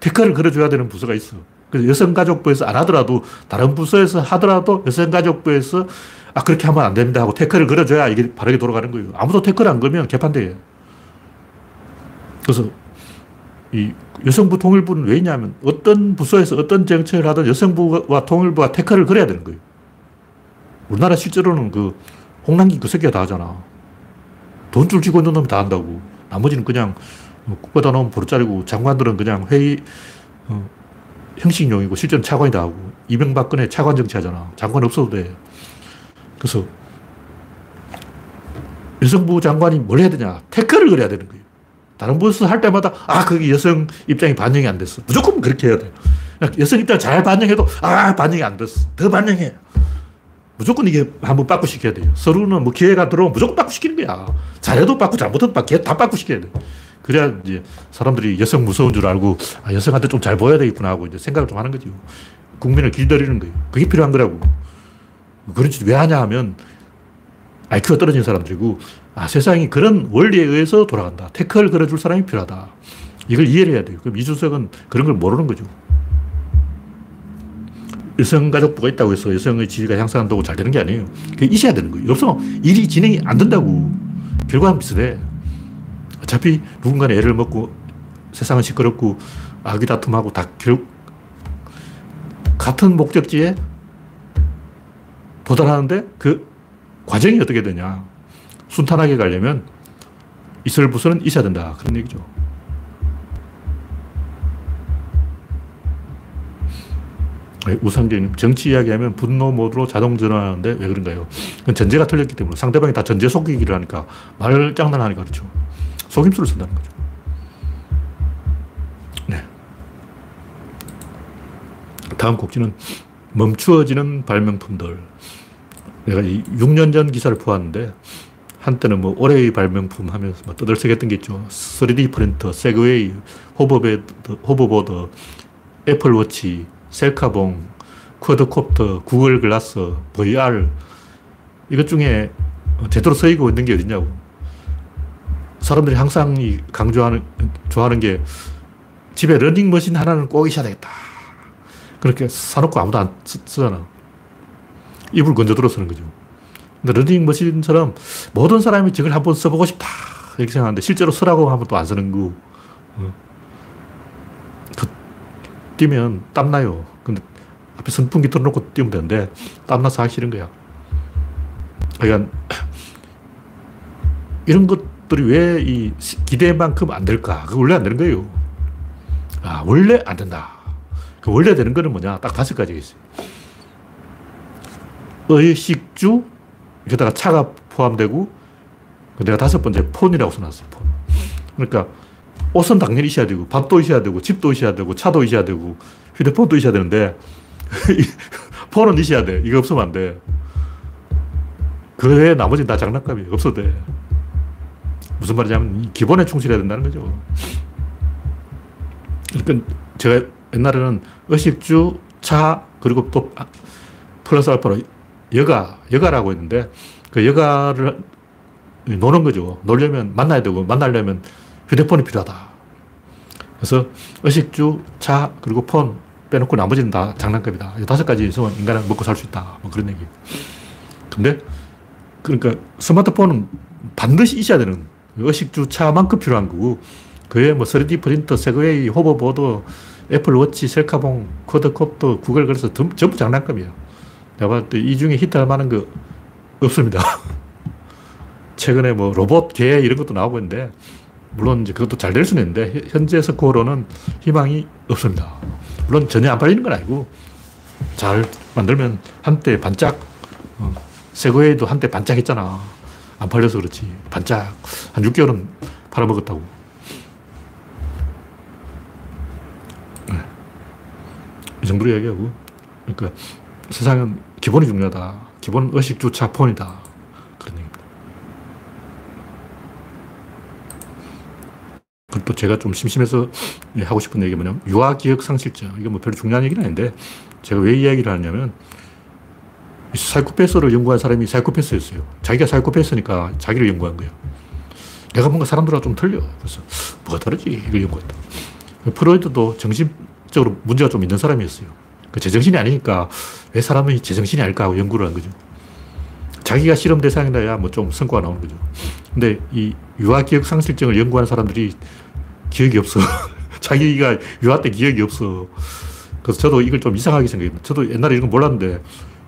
태클을 걸어줘야 되는 부서가 있어. 그래서 여성가족부에서 안 하더라도 다른 부서에서 하더라도 여성가족부에서 아 그렇게 하면 안 됩니다 하고 태클을 걸어줘야 이게 바르게 돌아가는 거예요. 아무도 태클 안 걸면 개판돼요. 그래서 이 여성부 통일부는 왜 있냐면 어떤 부서에서 어떤 정책을 하든 여성부와 통일부가 태클을 걸어야 되는 거예요. 우리나라 실제로는 그 홍남기 그 새끼가 다 하잖아. 돈줄 쥐고 있는 놈이 다 한다고. 나머지는 그냥 국받아 놓으면 보릇자리고 장관들은 그냥 회의 형식용이고 실제는 차관이 다 하고. 이명박근혜 차관 정치하잖아. 장관 없어도 돼. 그래서 여성부 장관이 뭘 해야 되냐. 태클을 그려야 되는 거예요. 다른 부서 할 때마다 아 그게 여성 입장이 반영이 안 됐어. 무조건 그렇게 해야 돼. 여성 입장 잘 반영해도 아 반영이 안 됐어. 더 반영해. 무조건 이게 한번 빠꾸 시켜야 돼요. 서로는 뭐 기회가 들어오면 무조건 빠꾸 시키는 거야. 잘해도 빠꾸, 잘못해도 빠꾸, 다 빠꾸 시켜야 돼. 그래야 이제 사람들이 여성 무서운 줄 알고, 아, 여성한테 좀 잘 보여야 되겠구나 하고 이제 생각을 좀 하는 거죠. 국민을 길들이는 거예요. 그게 필요한 거라고. 그런 짓 왜 하냐 하면, IQ가 떨어진 사람들이고, 아, 세상이 그런 원리에 의해서 돌아간다. 태클을 걸어줄 사람이 필요하다. 이걸 이해를 해야 돼요. 그럼 이준석은 그런 걸 모르는 거죠. 여성가족부가 있다고 해서 여성의 지위가 향상한다고 잘 되는 게 아니에요. 그게 있어야 되는 거예요. 없으면 일이 진행이 안 된다고. 결과는 비슷해. 어차피 누군가는 애를 먹고 세상은 시끄럽고 아기다툼하고 다 결국 같은 목적지에 도달하는데 그 과정이 어떻게 되냐. 순탄하게 가려면 이슬부슬은 있어야 된다. 그런 얘기죠. 우상재님, 정치 이야기하면 분노 모드로 자동 전환하는데 왜 그런가요? 그건 전제가 틀렸기 때문에 상대방이 다 전제 속이기를 하니까 말 장난하니까 그렇죠. 속임수를 쓴다는 거죠. 네. 다음 곡지는 멈추어지는 발명품들. 내가 6년 전 기사를 보았는데 한때는 뭐 올해의 발명품 하면서 뭐 떠들썩했던 게 있죠. 3D 프린터, 세그웨이, 호버보드, 애플워치, 셀카봉, 쿼드콥터, 구글 글라스, VR 이것 중에 제대로 쓰이고 있는 게 어딨냐고. 사람들이 항상 강조하는 좋아하는 게 집에 러닝머신 하나는 꼭 있어야 되겠다. 그렇게 사놓고 아무도 안 쓰잖아. 이불 건져들어 쓰는 거죠. 근데 러닝머신처럼 모든 사람이 저걸 한번 써보고 싶다 이렇게 생각하는데 실제로 쓰라고 하면 또 안 쓰는 거. 뛰면 땀나요. 근데 앞에 선풍기 틀어놓고 뛰면 되는데 땀나서 하기 싫은 거야. 그러니까 이런 것들이 왜 이 기대만큼 안 될까? 그거 원래 안 되는 거예요. 아, 원래 안 된다. 그 원래 되는 거는 뭐냐? 딱 5가지가 있어요. 의식주, 여기다가 차가 포함되고, 내가 5번째 폰이라고 써놨어요. 폰. 그러니까 옷은 당연히 있어야 되고, 밥도 있어야 되고, 집도 있어야 되고, 차도 있어야 되고, 휴대폰도 있어야 되는데, 폰은 있어야 돼. 이거 없으면 안 돼. 그 외에 나머지는 다 장난감이에요. 없어도 돼. 무슨 말이냐면, 기본에 충실해야 된다는 거죠. 그러니까 제가 옛날에는 의식주, 차, 그리고 또 플러스 알파로 여가라고 했는데, 그 여가를 노는 거죠. 놀려면 만나야 되고, 만나려면 휴대폰이 필요하다. 그래서 의식주, 차, 그리고 폰 빼놓고 나머지는 다 장난감이다. 이 5가지 있으면 인간은 먹고 살 수 있다. 뭐 그런 얘기. 근데, 그러니까 스마트폰은 반드시 있어야 되는 의식주, 차만큼 필요한 거고, 그 외에 뭐 3D 프린터, 세그웨이, 호버보드, 애플워치, 셀카봉, 쿼드콥터, 구글 글래스 전부 장난감이에요. 내가 봤을 때 이 중에 히트할 만한 거 없습니다. 최근에 뭐 로봇, 개 이런 것도 나오고 있는데, 물론 이제 그것도 잘 될 수는 있는데 현재 스코어로는 희망이 없습니다. 물론 전혀 안 팔리는 건 아니고 잘 만들면 한때 반짝, 세그웨이도 한때 반짝 했잖아. 안 팔려서 그렇지. 반짝 한 6개월은 팔아먹었다고. 네. 이 정도로 이야기하고, 그러니까 세상은 기본이 중요하다. 기본은 의식주, 차, 폰이다. 또 제가 좀 심심해서 하고 싶은 얘기가 뭐냐면 유아기억상실증. 이거 뭐 별로 중요한 얘기는 아닌데 제가 왜 이 이야기를 하냐면 사이코패스를 연구한 사람이 사이코패스였어요. 자기가 사이코패스니까 자기를 연구한 거예요. 내가 뭔가 사람들하고 좀 틀려. 그래서 뭐가 다르지? 이걸 연구했다. 프로이트도 정신적으로 문제가 좀 있는 사람이었어요. 그 제정신이 아니니까 왜 사람이 제정신이 아닐까 하고 연구를 한 거죠. 자기가 실험 대상이라야 뭐 좀 성과가 나오는 거죠. 근데 이 유아기억상실증을 연구한 사람들이 기억이 없어. 자기가 유아 때 기억이 없어. 그래서 저도 이걸 좀 이상하게 생각했는데, 저도 옛날에 이런 걸 몰랐는데,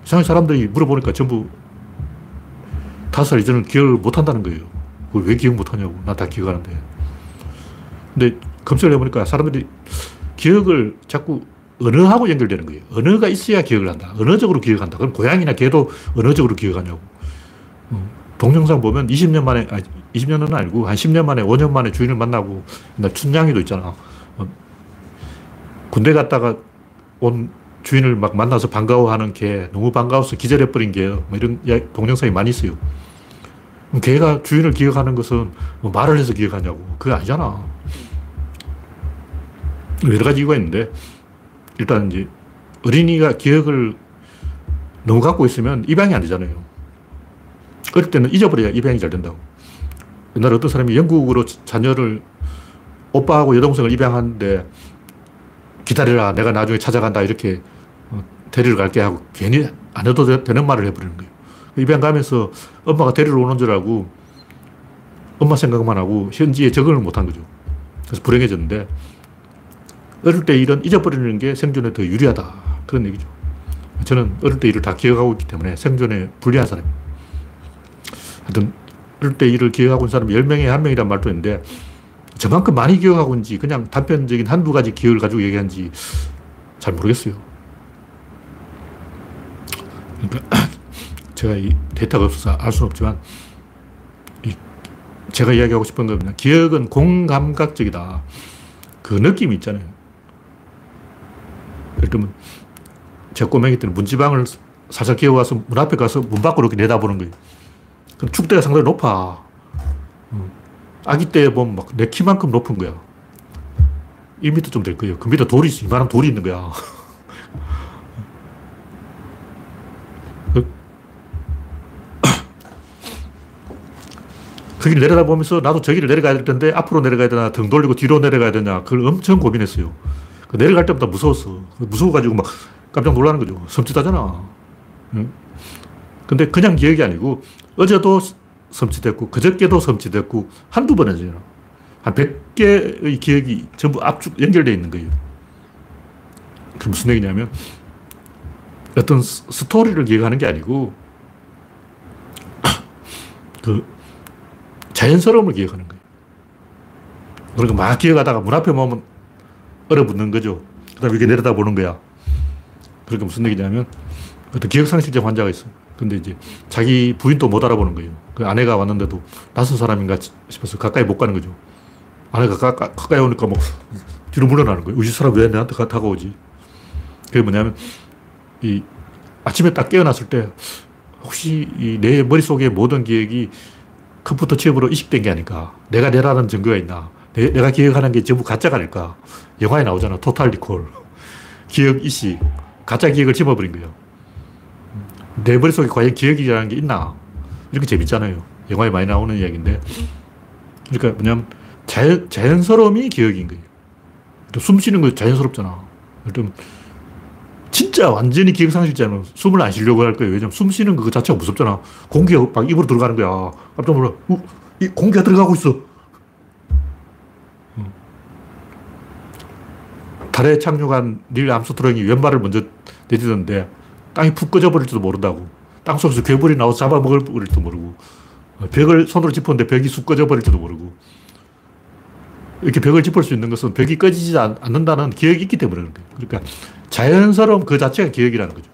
이상하게 사람들이 물어보니까 전부 5살 이전은 기억을 못 한다는 거예요. 그걸 왜 기억 못 하냐고. 나 다 기억하는데. 근데 검색을 해보니까 사람들이 기억을 자꾸 언어하고 연결되는 거예요. 언어가 있어야 기억을 한다. 언어적으로 기억한다. 그럼 고양이나 개도 언어적으로 기억하냐고. 동영상 보면 20년 만에, 아니 20년은 아니고 한 10년 만에, 5년 만에 주인을 만나고, 나 춘향이도 있잖아. 군대 갔다가 온 주인을 막 만나서 반가워하는 개, 너무 반가워서 기절해버린 개, 뭐 이런 동영상이 많이 있어요. 그럼 개가 주인을 기억하는 것은 뭐 말을 해서 기억하냐고. 그게 아니잖아. 여러 가지 이유가 있는데, 일단 이제 어린이가 기억을 너무 갖고 있으면 입양이 안 되잖아요. 어릴 때는 잊어버려야 입양이 잘 된다고. 옛날에 어떤 사람이 영국으로 자녀를, 오빠하고 여동생을 입양하는데 기다려라, 내가 나중에 찾아간다, 이렇게 데리러 갈게 하고 괜히 안 해도 되는 말을 해버리는 거예요. 입양 가면서 엄마가 데리러 오는 줄 알고 엄마 생각만 하고 현지에 적응을 못한 거죠. 그래서 불행해졌는데 어릴 때 일은 잊어버리는 게 생존에 더 유리하다. 그런 얘기죠. 저는 어릴 때 일을 다 기억하고 있기 때문에 생존에 불리한 사람입니다. 하여튼 어릴 때 일을 기억하고 있는 사람이 10명에 1명이란 말도 있는데 저만큼 많이 기억하고 있는지 그냥 단편적인 한두 가지 기억을 가지고 얘기하는지 잘 모르겠어요. 그러니까 제가 이 데이터가 없어서 알 수는 없지만 제가 이야기하고 싶은 겁니다. 기억은 공감각적이다. 그 느낌이 있잖아요. 예를 들면 제 꼬맹이 때는 문지방을 살살 기어와서 문 앞에 가서 문 밖으로 이렇게 내다보는 거예요. 그럼 축대가 상당히 높아. 아기 때 보면 막 내 키만큼 높은 거야. 1m 좀 될 거예요. 그 밑에 돌이 있어. 이만한 돌이 있는 거야. 그 길 내려다보면서 나도 저기를 내려가야 될 텐데 앞으로 내려가야 되나 등 돌리고 뒤로 내려가야 되냐 그걸 엄청 고민했어요. 내려갈 때마다 무서웠어. 무서워가지고 막 깜짝 놀라는 거죠. 섬찟하잖아. 근데 그냥 기억이 아니고 어제도 섬찟했고 그저께도 섬찟했고 한두 번은 아니잖아. 한 100개의 기억이 전부 압축 연결되어 있는 거예요. 그 무슨 얘기냐면 어떤 스토리를 기억하는 게 아니고 그 자연스러움을 기억하는 거예요. 그러니까 막 기억하다가 문 앞에 오면 얼어붙는 거죠. 그 다음에 이렇게 내려다보는 거야. 그러니까 무슨 얘기냐면 어떤 기억상실증 환자가 있어요. 근데 이제 자기 부인도 못 알아보는 거예요. 그 아내가 왔는데도 낯선 사람인가 싶어서 가까이 못 가는 거죠. 아내가 가까이 오니까 뭐 뒤로 물러나는 거예요. 이 사람 왜 나한테 다가오지? 그게 뭐냐면 이 아침에 딱 깨어났을 때 혹시 이 내 머릿속의 모든 기억이 컴퓨터 칩으로 이식된 게 아닐까? 내가 내라는 증거가 있나? 내가 기억하는 게 전부 가짜가 아닐까? 영화에 나오잖아. 토탈 리콜. 기억 이식. 가짜 기억을 집어버린 거예요. 내 머릿속에 과연 기억이라는 게 있나? 이렇게 재밌잖아요. 영화에 많이 나오는 이야기인데. 그러니까 뭐냐면 자연스러움이 기억인 거예요. 숨 쉬는 거 자연스럽잖아. 좀 진짜 완전히 기억상실자면 숨을 안 쉬려고 할 거예요. 왜냐면 숨 쉬는 그 자체가 무섭잖아. 공기가 막 입으로 들어가는 거야. 깜짝 놀라. 이 공기가 들어가고 있어. 달에 착륙한 닐 암스트롱이 왼발을 먼저 내딛었는데 땅이 푹 꺼져버릴지도 모른다고. 땅 속에서 괴물이 나와서 잡아먹을지도 모르고. 벽을 손으로 짚었는데 벽이 쑥 꺼져버릴지도 모르고. 이렇게 벽을 짚을 수 있는 것은 벽이 꺼지지 않는다는 기억이 있기 때문에 그런 거예요. 그러니까 자연스러움 그 자체가 기억이라는 거죠.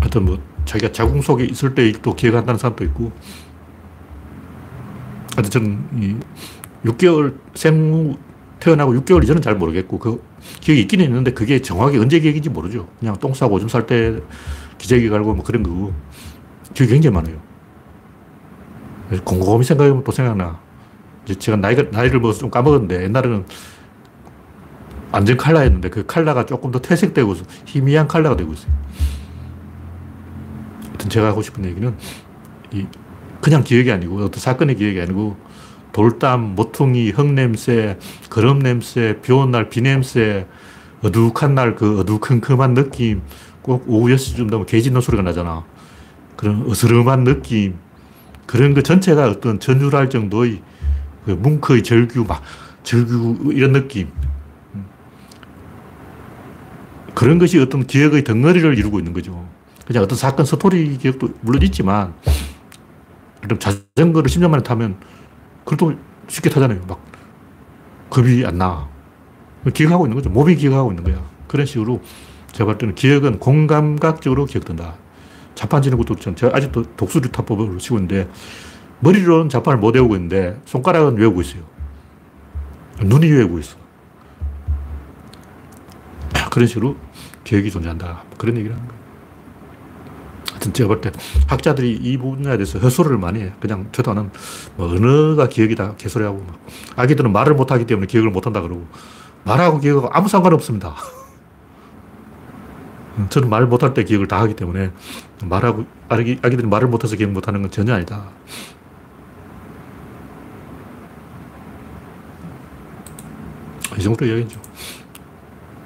하여튼 뭐 자기가 자궁 속에 있을 때 일도 기억한다는 사람도 있고. 하여튼 저는 이 6개월 생후 태어나고 6개월 이전은 잘 모르겠고 그 기억이 있기는 있는데 그게 정확히 언제 기억인지 모르죠. 그냥 똥 싸고 오줌 쌀 때 기저귀 갈고 뭐 그런 거고 기억이 굉장히 많아요. 곰곰이 생각하면 또 생각나. 이제 제가 나이를 먹어서 좀 까먹었는데 옛날에는 완전 칼라였는데 그 칼라가 조금 더 퇴색되고 희미한 칼라가 되고 있어요. 하여튼 제가 하고 싶은 얘기는 그냥 기억이 아니고 어떤 사건의 기억이 아니고 돌담, 모퉁이, 흙냄새, 거름냄새, 비 오는 날 비냄새, 어둑한 날 그 어두컴컴한 느낌 꼭 오후 6시쯤 되면 개 짖는 소리가 나잖아. 그런 어스름한 느낌 그런 그 전체가 어떤 전율할 정도의 그 뭉크의 절규, 막, 절규, 이런 느낌. 그런 것이 어떤 기억의 덩어리를 이루고 있는 거죠. 그냥 어떤 사건, 스토리 기억도 물론 있지만, 자전거를 10년 만에 타면, 그래도 쉽게 타잖아요. 막, 겁이 안 나. 기억하고 있는 거죠. 몸이 기억하고 있는 거야. 그런 식으로 제가 볼 때는 기억은 공감각적으로 기억된다. 자판지는 것도 제가 아직도 독수리 타법을 치고 있는데 머리로는 자판을 못 외우고 있는데 손가락은 외우고 있어요. 눈이 외우고 있어. 그런 식으로 계획이 존재한다. 그런 얘기를 하는 거예요. 하여튼 제가 볼 때 학자들이 이 부분에 대해서 헛소리를 많이 해요. 그냥 저도 아는 뭐 언어가 기억이다 개소리하고 막 아기들은 말을 못하기 때문에 기억을 못한다 그러고 말하고 기억하고 아무 상관없습니다. 저는 말 못할 때 기억을 다 하기 때문에 말하고 아기들이 말을 못해서 기억 못하는 건 전혀 아니다. 이 정도 이야기죠.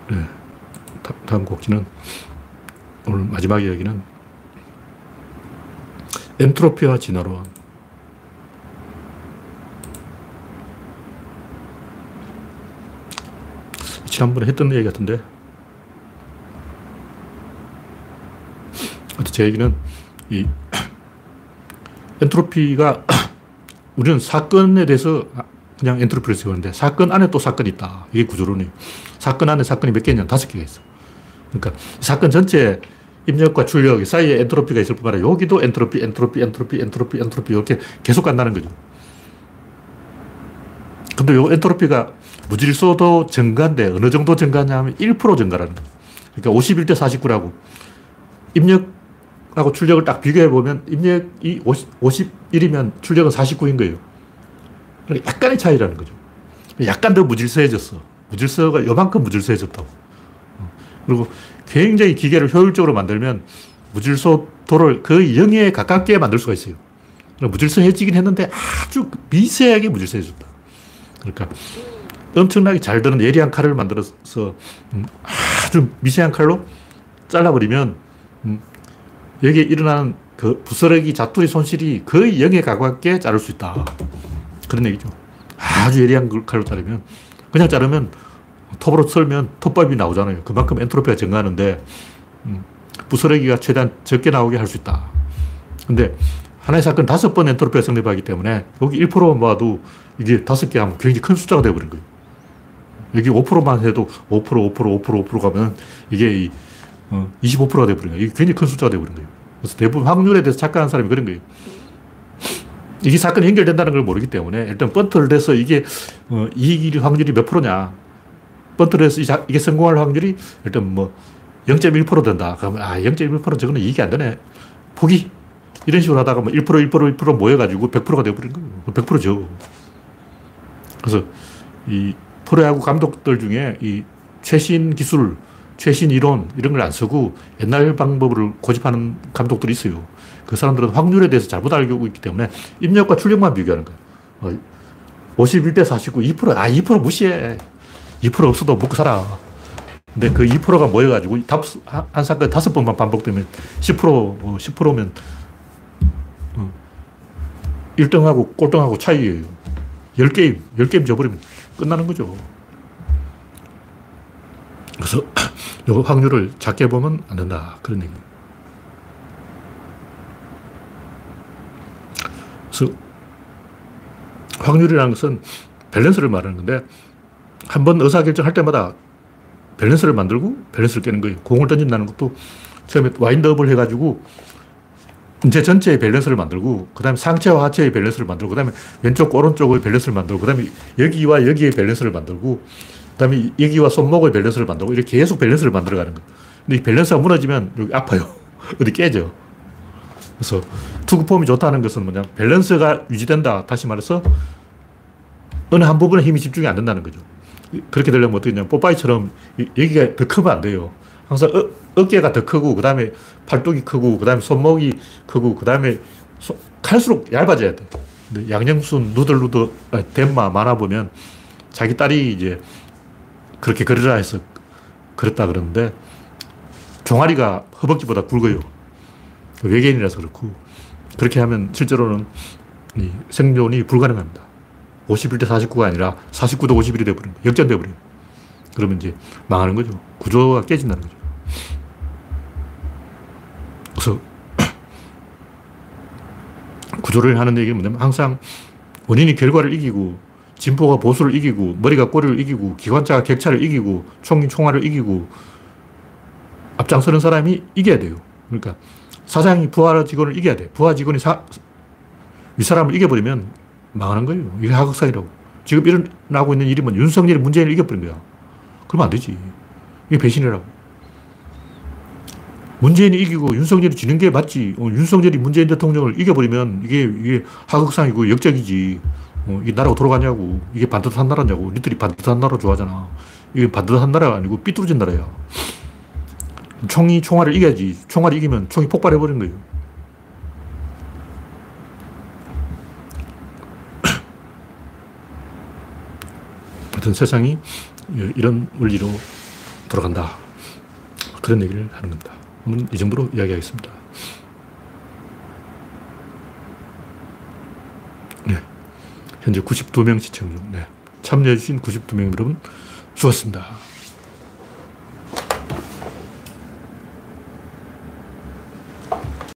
네. 다음 곡지는 오늘 마지막 이야기는 엔트로피와 진화론. 지난번에 했던 얘기 같은데. 제 얘기는 이 엔트로피가 우리는 사건에 대해서 그냥 엔트로피를 세우는데 사건 안에 또 사건이 있다. 이게 구조론이에요. 사건 안에 사건이 몇 개냐? 5개가 있어. 그러니까 사건 전체에 입력과 출력 사이에 엔트로피가 있을 뿐만 아니라 여기도 엔트로피 이렇게 계속 간다는 거죠. 근데 이 엔트로피가 무질서도 증가인데 어느 정도 증가냐 하면 1% 증가라는 거예요. 그러니까 51:49라고 입력하고 출력을 딱 비교해보면 입력이 51이면 출력은 49인 거예요. 그러니까 약간의 차이라는 거죠. 약간 더 무질서해졌어. 무질서가 이만큼 무질서해졌다고. 그리고 굉장히 기계를 효율적으로 만들면 무질서도를 거의 0에 가깝게 만들 수가 있어요. 무질서해지긴 했는데 아주 미세하게 무질서해졌다. 그러니까 엄청나게 잘 드는 예리한 칼을 만들어서 아주 미세한 칼로 잘라버리면 여기에 일어나는 그 부스러기 자투리 손실이 거의 0에 가깝게 자를 수 있다. 그런 얘기죠. 아주 예리한 칼로 자르면, 그냥 자르면 톱으로 썰면 톱밥이 나오잖아요. 그만큼 엔트로피가 증가하는데 부스러기가 최대한 적게 나오게 할 수 있다. 근데 하나의 사건 5번 엔트로피가 성립하기 때문에 여기 1%만 봐도 이게 5개 하면 굉장히 큰 숫자가 되어버린 거예요. 여기 5%만 해도 5% 가면 이게 25%가 되어버린 거예요. 이게 굉장히 큰 숫자가 되어버린 거예요. 그래서 대부분 확률에 대해서 착각하는 사람이 그런 거예요. 이게 사건이 연결된다는 걸 모르기 때문에 일단 번트를 해서 이게 이익일 확률이 몇 프로냐. 번트를 해서 이게 성공할 확률이 일단 뭐 0.1% 된다. 그러면 아 0.1% 저거는 이익이 안 되네. 포기. 이런 식으로 하다가 뭐 1% 모여가지고 100%가 되어버린 거예요. 100%죠. 그래서 이 프로야구 감독들 중에 이 최신 기술, 최신 이론 이런 걸 안 쓰고 옛날 방법을 고집하는 감독들이 있어요. 그 사람들은 확률에 대해서 잘못 알고 있기 때문에 입력과 출력만 비교하는 거예요. 51:49, 2%, 2% 무시해. 2% 없어도 먹고 살아. 근데 그 2%가 모여가지고 한 사건 5번만 반복되면 10%면 1등하고 꼴등하고 차이예요. 10게임 져버리면 끝나는 거죠. 그래서 요 확률을 작게 보면 안 된다. 그런 얘기입니다. 그래서 확률이라는 것은 밸런스를 말하는 건데 한 번 의사결정할 때마다 밸런스를 만들고 밸런스를 깨는 거예요. 공을 던진다는 것도 처음에 와인드업을 해가지고 인체 전체의 밸런스를 만들고 그 다음에 상체와 하체의 밸런스를 만들고 그 다음에 왼쪽 오른쪽의 밸런스를 만들고 그 다음에 여기와 여기의 밸런스를 만들고 그 다음에 여기와 손목의 밸런스를 만들고 이렇게 계속 밸런스를 만들어가는 거예요. 근데 이 밸런스가 무너지면 여기 아파요. 어디 깨져. 그래서 투구폼이 좋다는 것은 뭐냐, 밸런스가 유지된다. 다시 말해서 어느 한 부분에 힘이 집중이 안 된다는 거죠. 그렇게 되려면 어떻게 되냐면 뽀빠이처럼 여기가 더 크면 안 돼요. 항상 어깨가 더 크고 그 다음에 팔뚝이 크고 그 다음에 손목이 크고 그 다음에 갈수록 얇아져야 돼. 근데 양영순 누들누들 덴마 만화 보면 자기 딸이 이제 그렇게 그리라 해서 그랬다 그러는데 종아리가 허벅지보다 굵어요. 외계인이라서 그렇고 그렇게 하면 실제로는 이 생존이 불가능합니다. 51:49가 아니라 49:51이 되어버린 거예요. 역전되어버린 거예요. 그러면 이제 망하는 거죠. 구조가 깨진다는 거죠. 그래서 구조를 하는 얘기는 뭐냐면 항상 원인이 결과를 이기고 진보가 보수를 이기고 머리가 꼬리를 이기고 기관차가 객차를 이기고 총이 총알을 이기고 앞장서는 사람이 이겨야 돼요. 그러니까 사장이 부하 직원을 이겨야 돼. 부하 직원이 윗사람을 이겨버리면 망하는 거예요. 이게 하극상이라고. 지금 일어나고 있는 일이 뭐 윤석열이 문재인을 이겨버린 거야. 그러면 안 되지. 이게 배신이라고. 문재인이 이기고 윤석열이 지는 게 맞지. 윤석열이 문재인 대통령을 이겨버리면 이게 하극상이고 역적이지. 이게 나라가 돌아가냐고. 이게 반듯한 나라냐고. 니들이 반듯한 나라 좋아하잖아. 이게 반듯한 나라가 아니고 삐뚤어진 나라야. 총이 총알을 이겨야지. 총알이 이기면 총이 폭발해버린 거예요. 하여튼 세상이 이런 원리로 돌아간다. 그런 얘기를 하는 겁니다. 오늘 이 정도로 이야기하겠습니다. 네. 현재 92명 시청 중. 네. 참여해주신 92명 여러분, 수고하셨습니다.